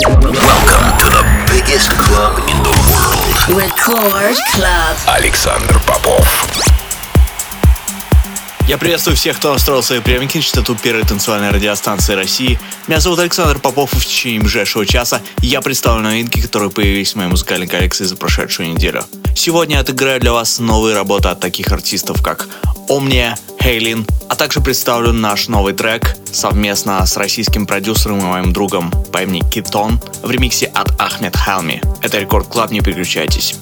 Welcome to the biggest club in the world. Record Club. Александр Попов. Я приветствую всех, кто настроил свои приемники на частоту первой танцевальной радиостанции России. Меня зовут Александр Попов, и в течение ближайшего часа я представлю новинки, которые появились в моей музыкальной коллекции за прошедшую неделю. Сегодня я отыграю для вас новые работы от таких артистов, как Омния, Хейлин, а также представлю наш новый трек совместно с российским продюсером и моим другом по имени Kitone в ремиксе от Ахмед Хелми. Это Рекорд Клаб, не переключайтесь.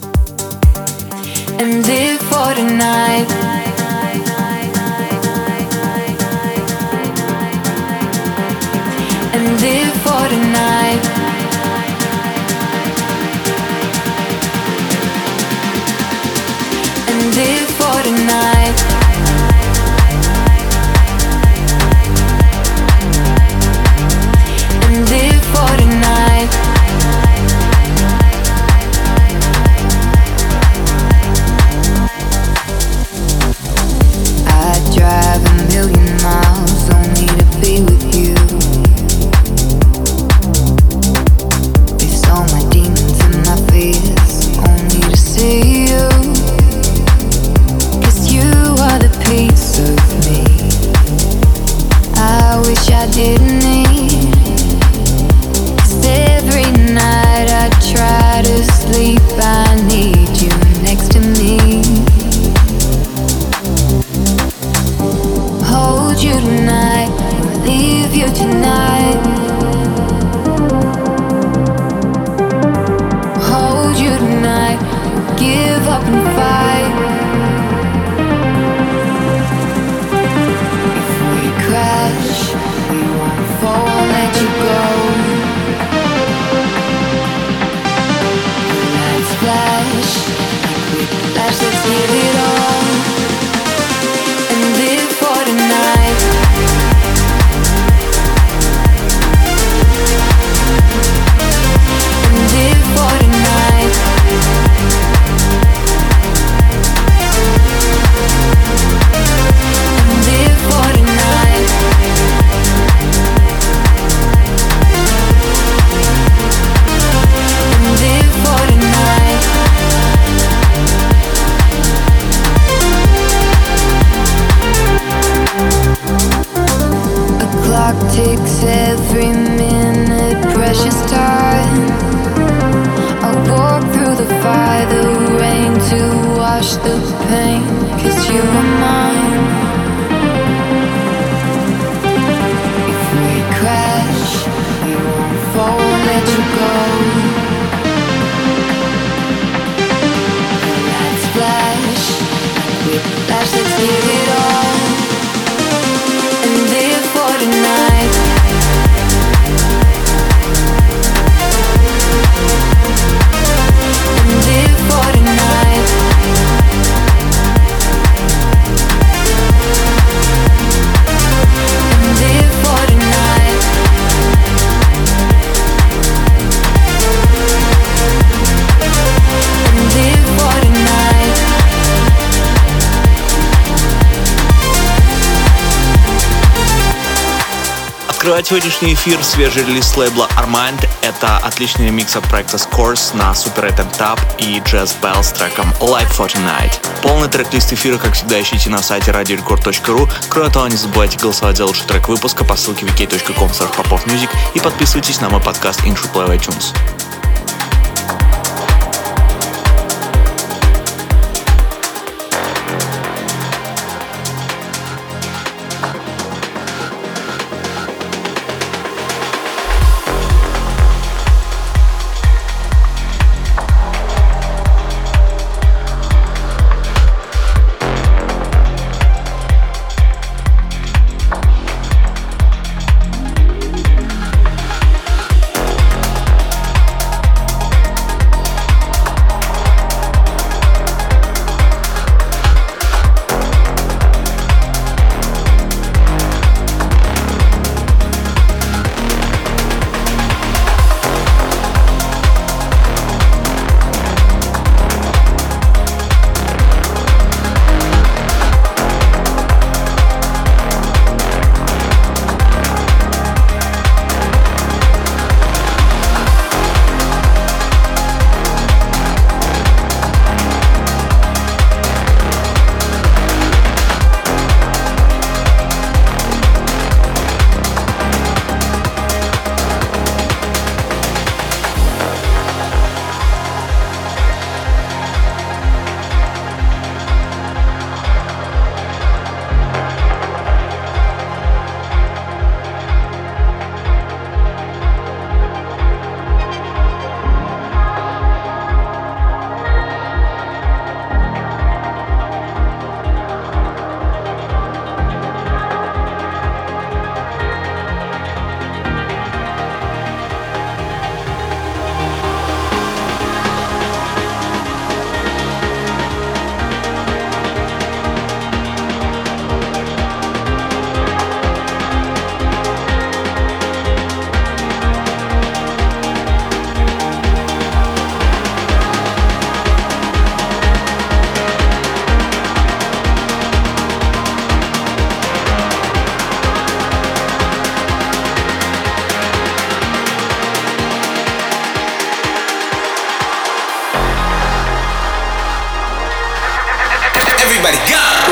Сегодняшний эфир — свежий релиз лейбла Armind. Это отличный ремикс от проекта Scorz на Super 8 Tap и Jess Ball с треком Live for Tonight. Полный трек-лист эфира, как всегда, ищите на сайте radiorecord.ru. Кроме того, не забывайте голосовать за лучший трек выпуска по ссылке vk.com/popovmusic и подписывайтесь на мой подкаст Intro Play в iTunes.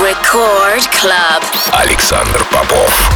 Record Club. Александр Попов.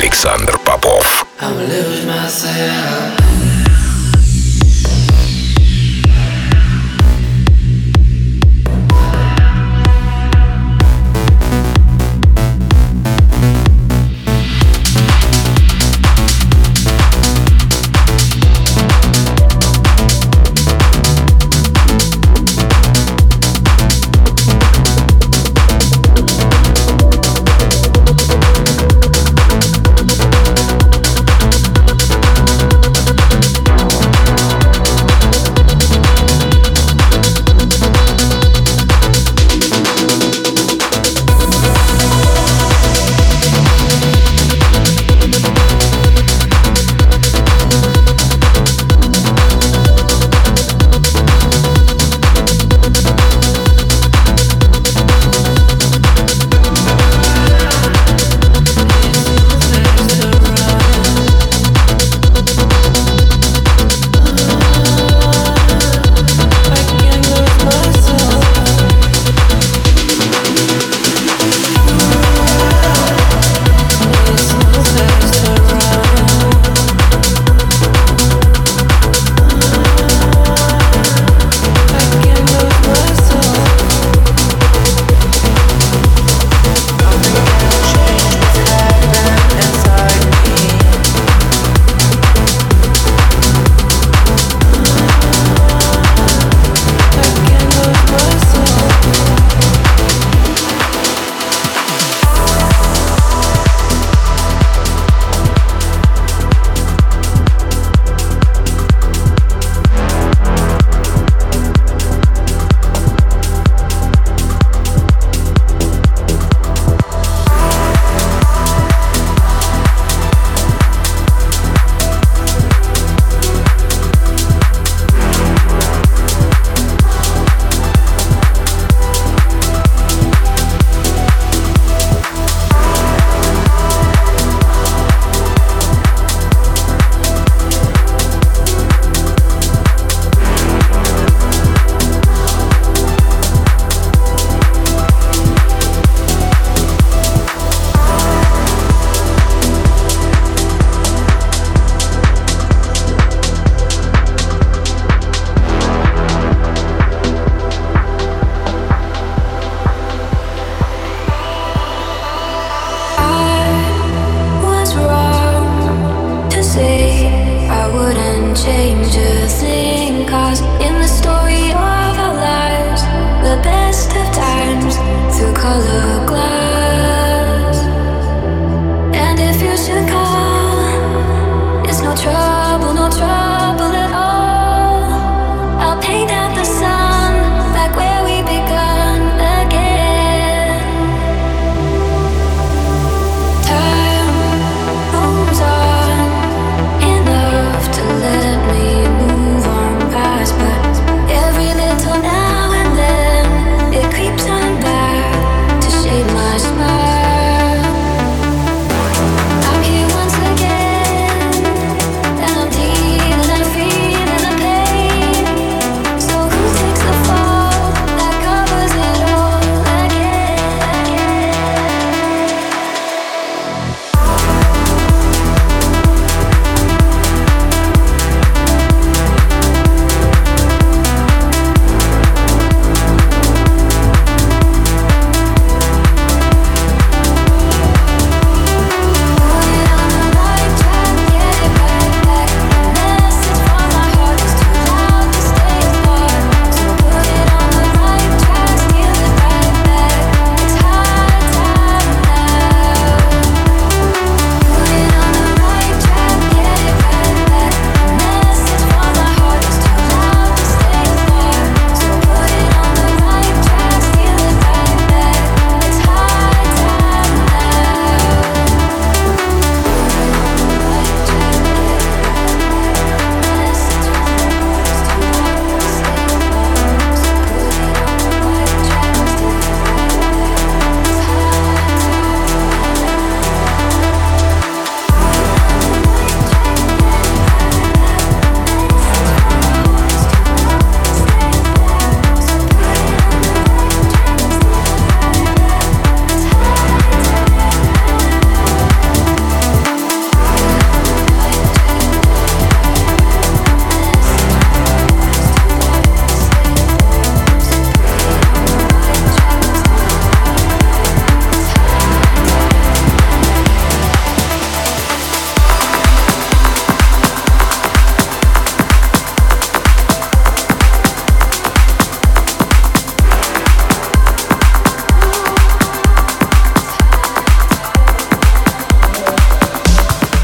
Александр Попов. change a thing, cause in the story of our lives, the best of times through color glass. And if you should call, it's no trouble, no trouble at all. I'll paint out the sun back where we begun again. Time moves on enough to let me move on past, but every little now and then it creeps on back to shade my smile. I'm here once again, and I'm dealing and feeling the pain. So who takes the fall that covers it all again?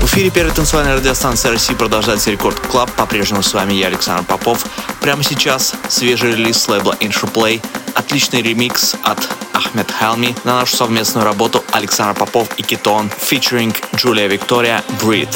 В эфире первой танцевальной радиостанции России продолжается Рекорд Клаб. По-прежнему с вами я, Александр Попов. Прямо сейчас свежий релиз с лейбла Interplay. Отличный ремикс от Ахмед Хелми на нашу совместную работу Александр Попов и Kitone featuring Julia Viktoria Breathe.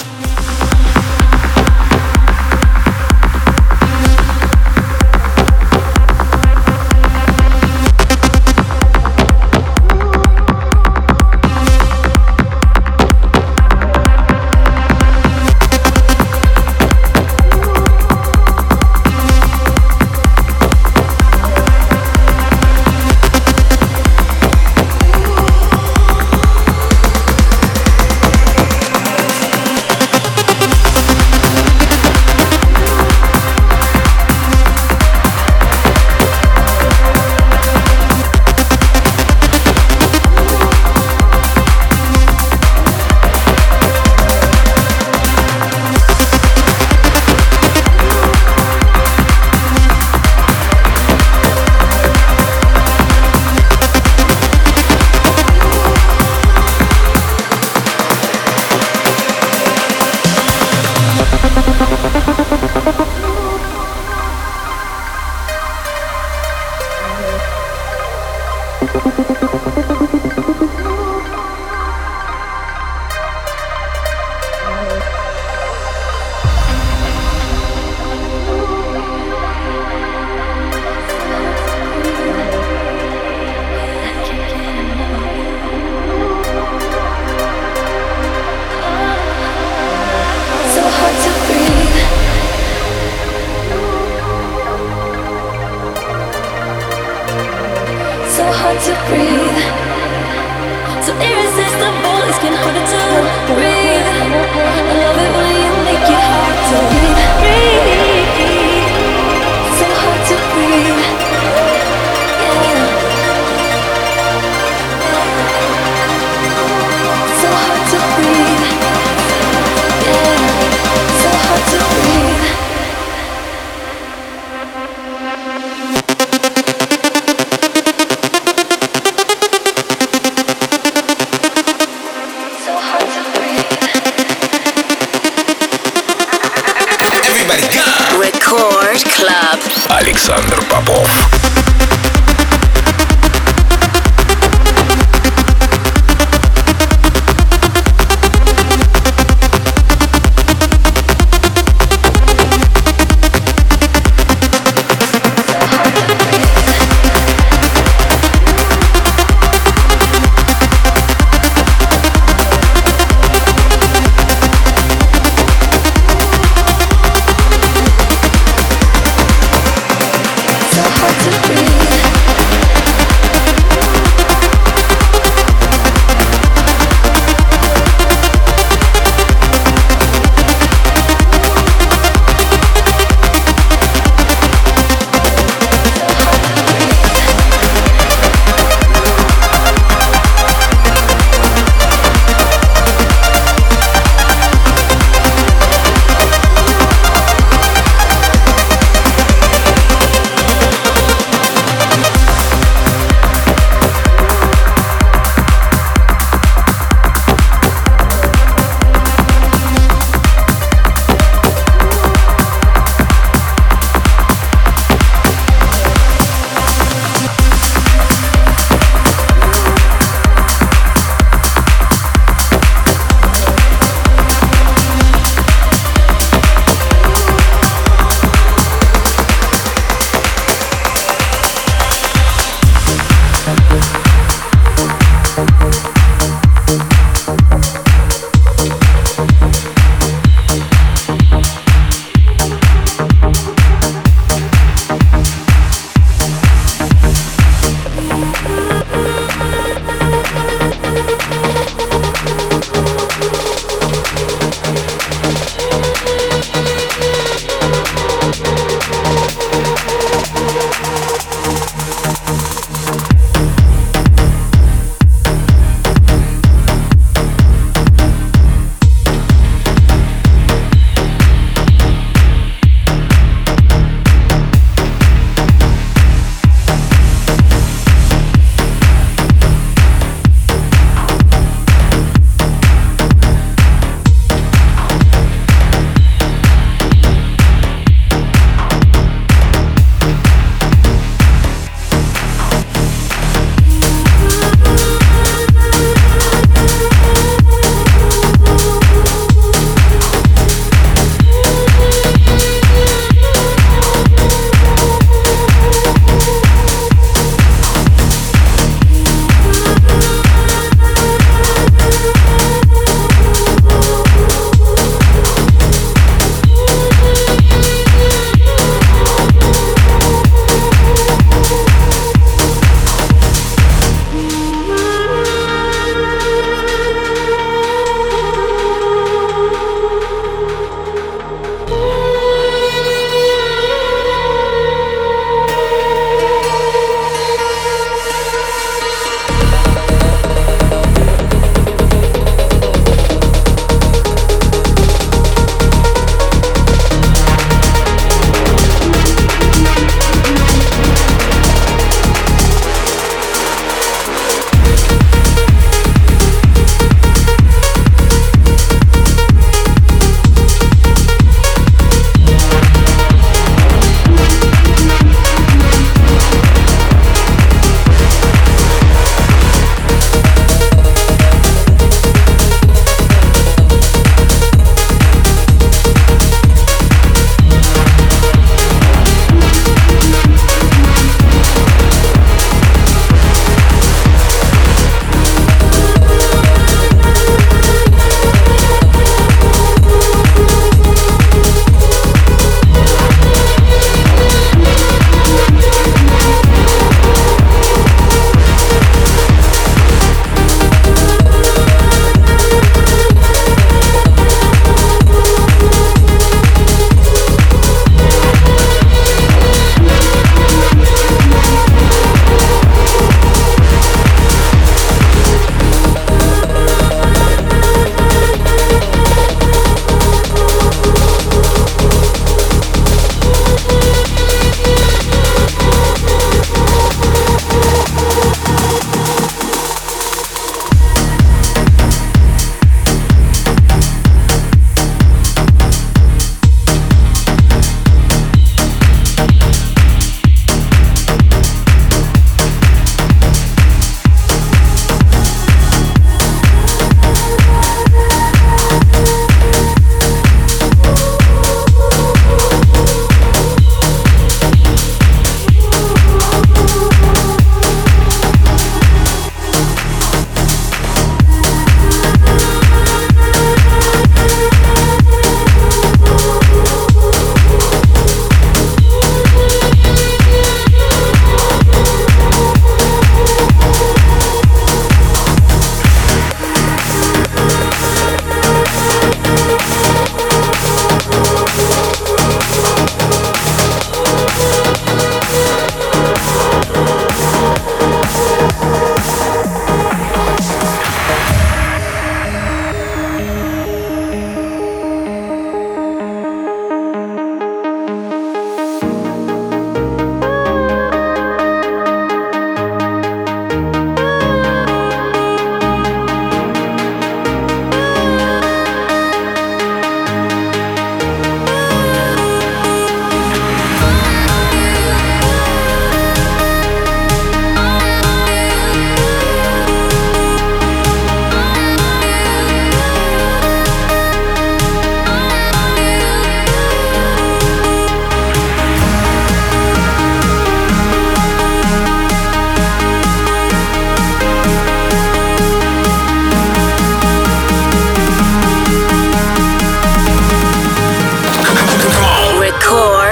Александр Попов. What do you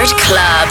Record Club.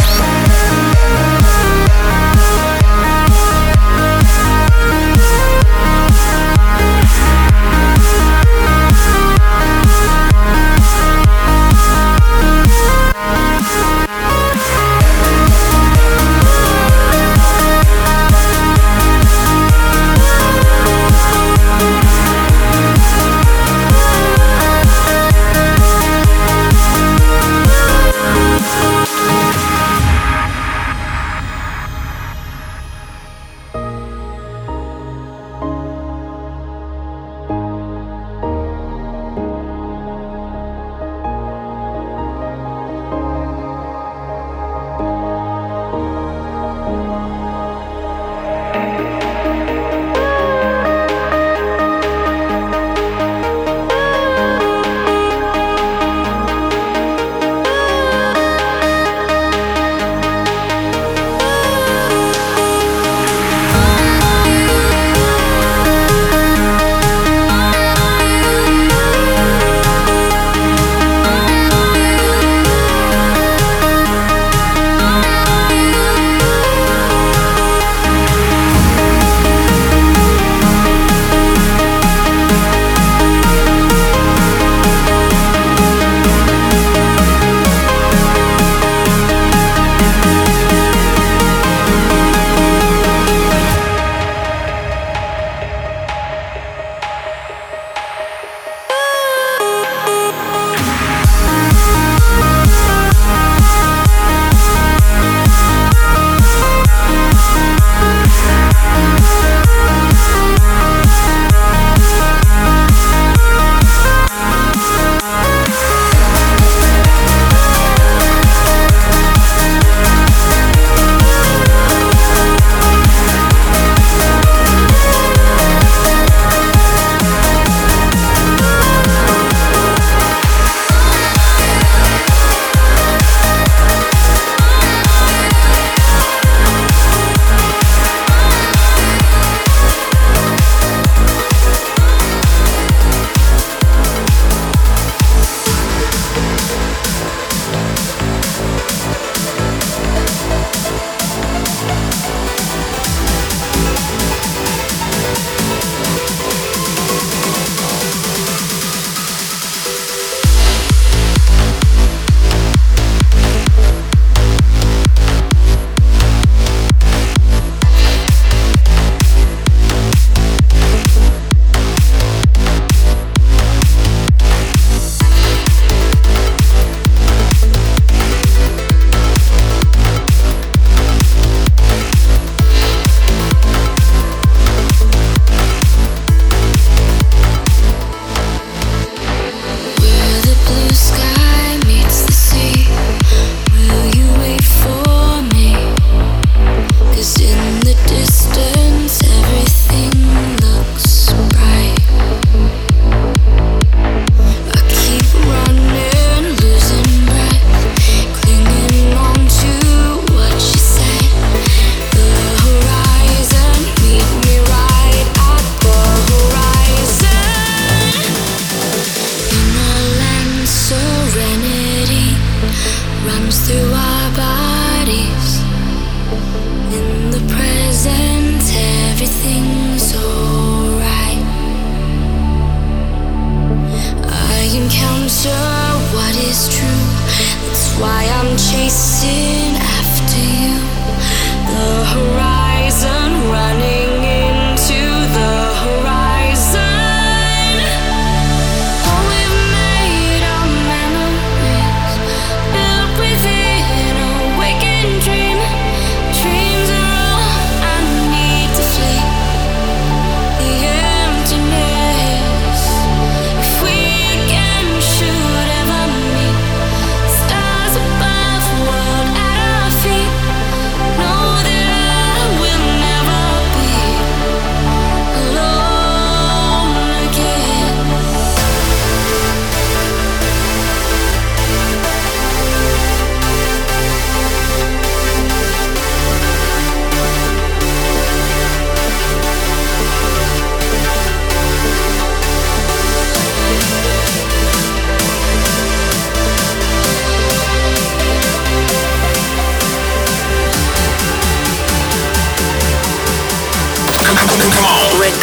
Away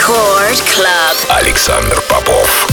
Record Club. Александр Попов.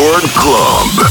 Record Club.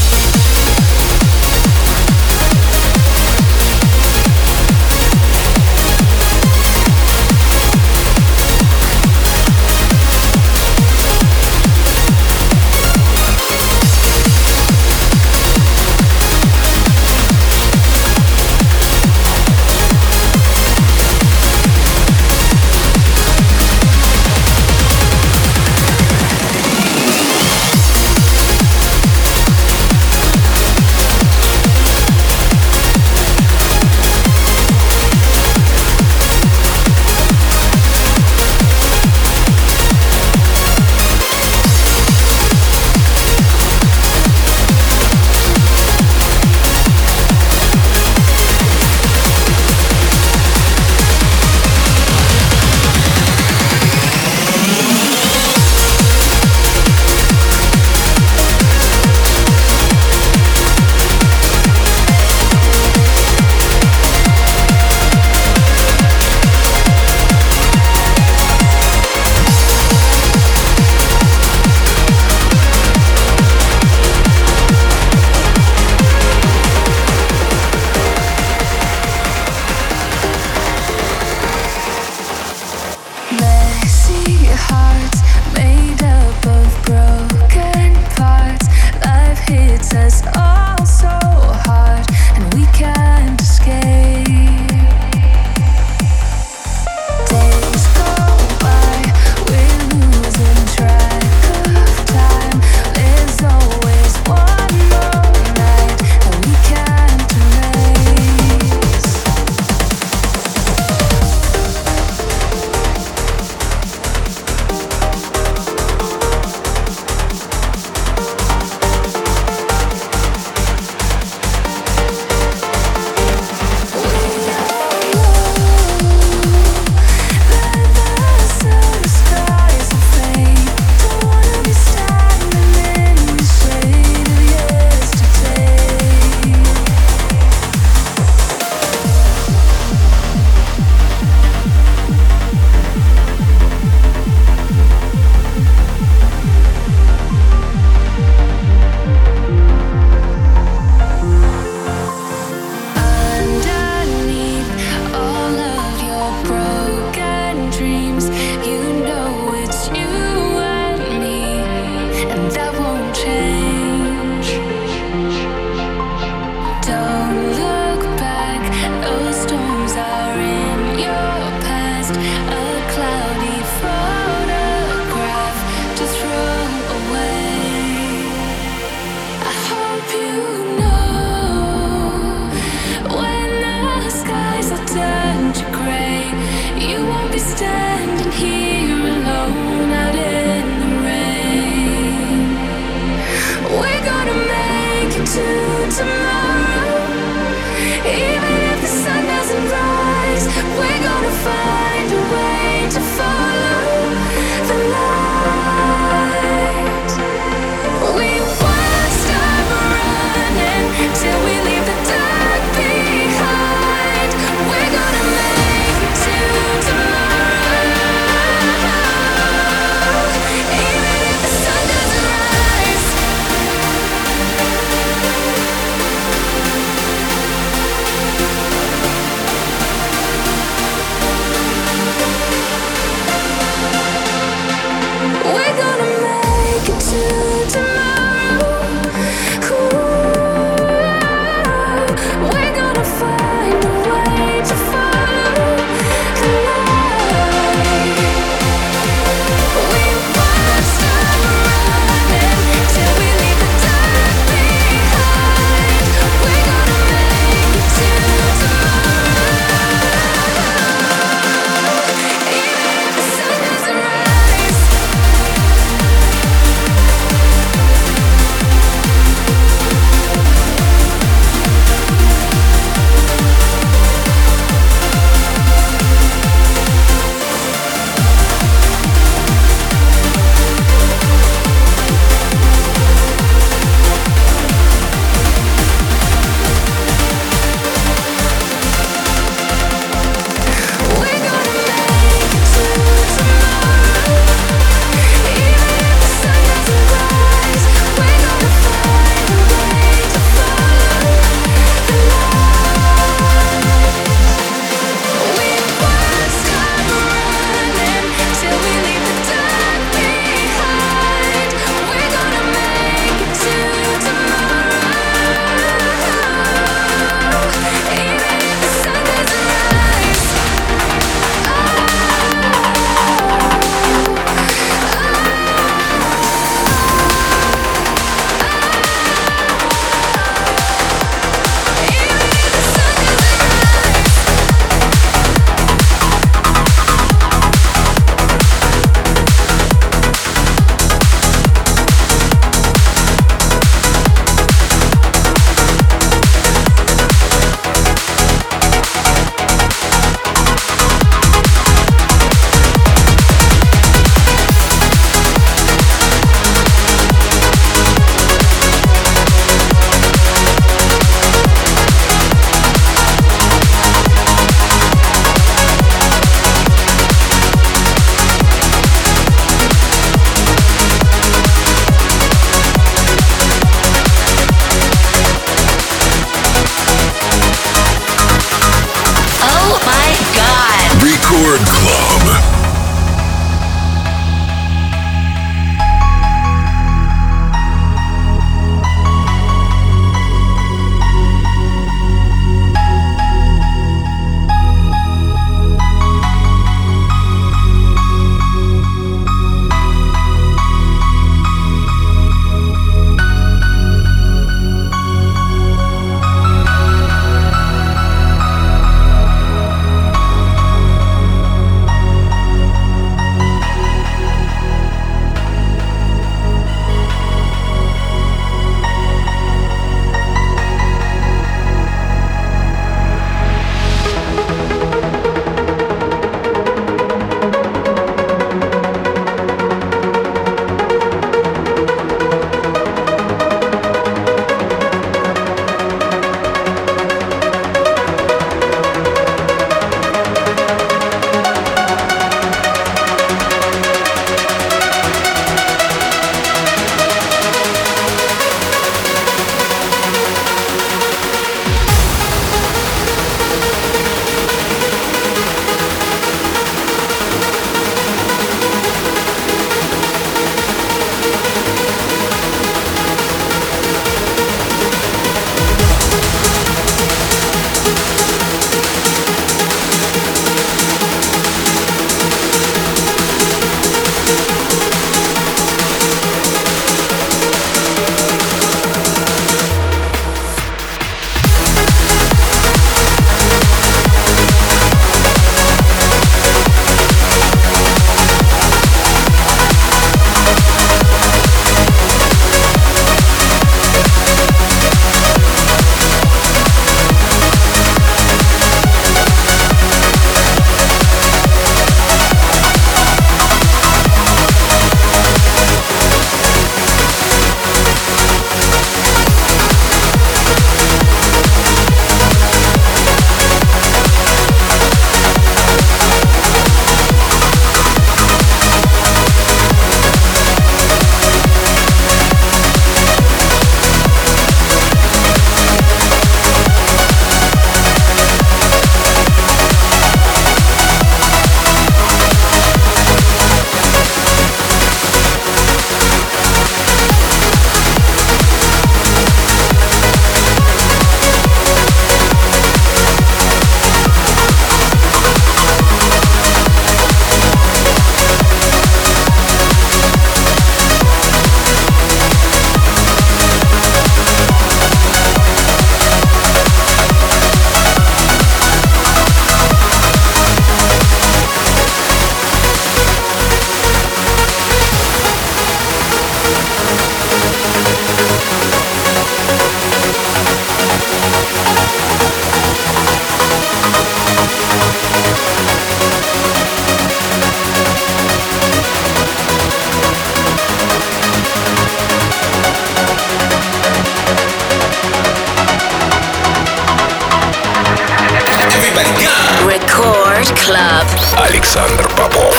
Александр Попов.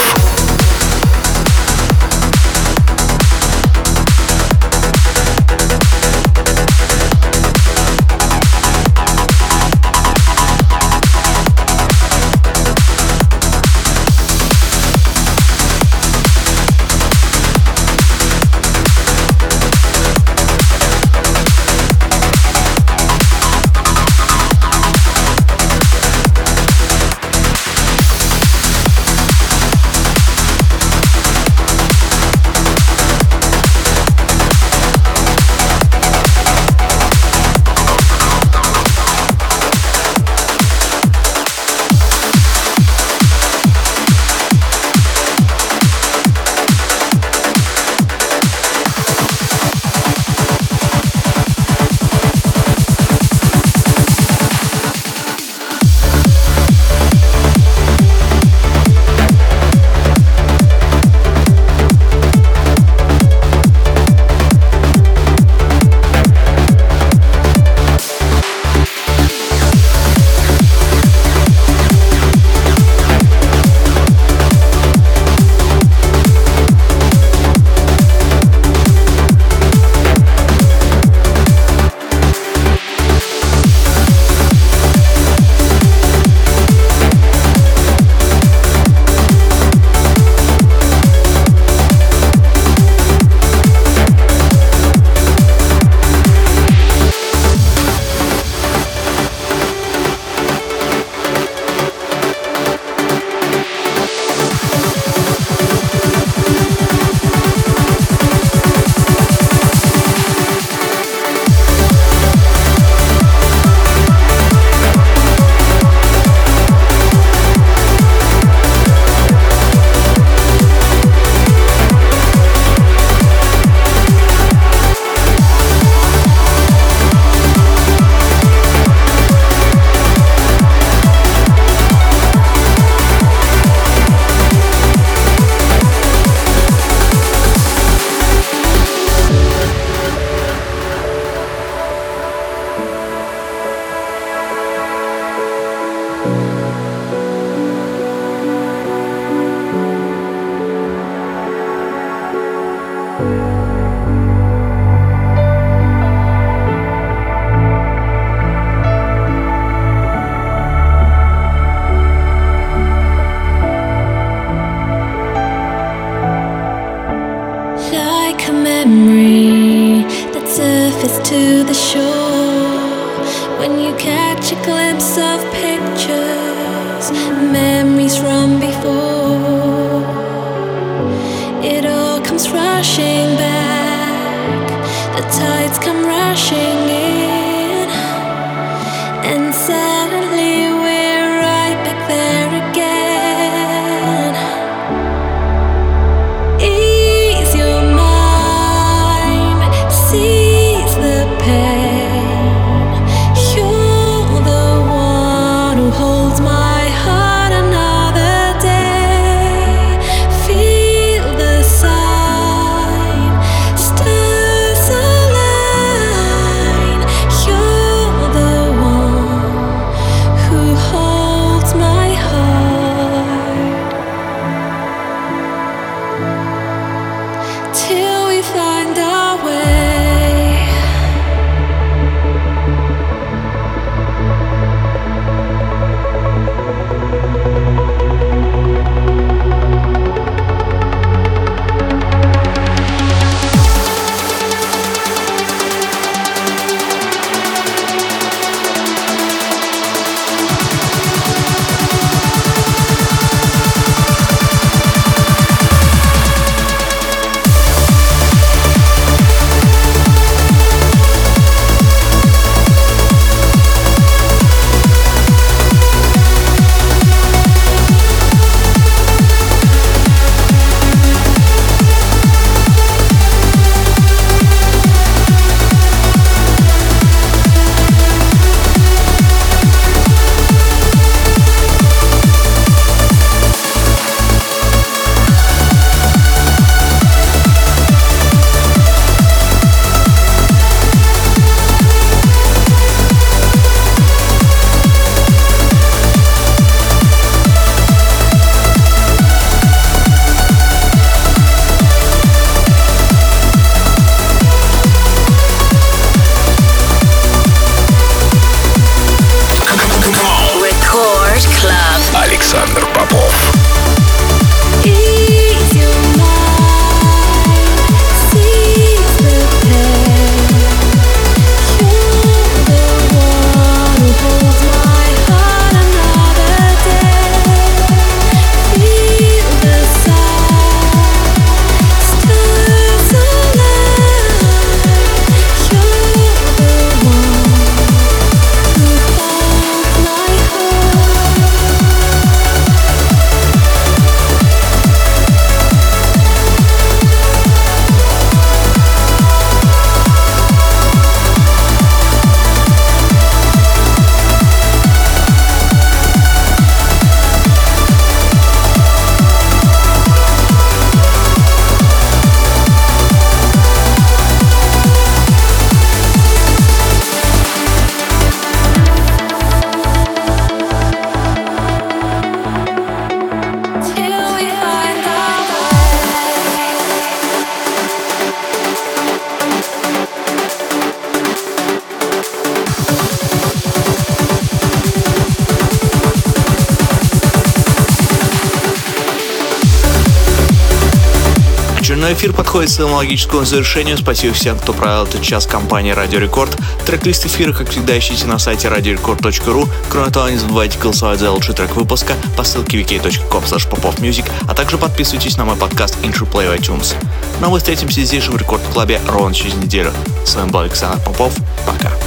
Но эфир подходит к своему логическому завершению. Спасибо всем, кто провел этот час компании Радио Рекорд. Трек-лист эфира, как всегда, ищите на сайте radiorecord.ru. Кроме того, не забывайте голосовать за лучший трек выпуска по ссылке vk.com/popofmusic, а также подписывайтесь на мой подкаст Intro Play в iTunes. Но мы встретимся здесь же в Рекорд Клабе ровно через неделю. С вами был Александр Попов. Пока.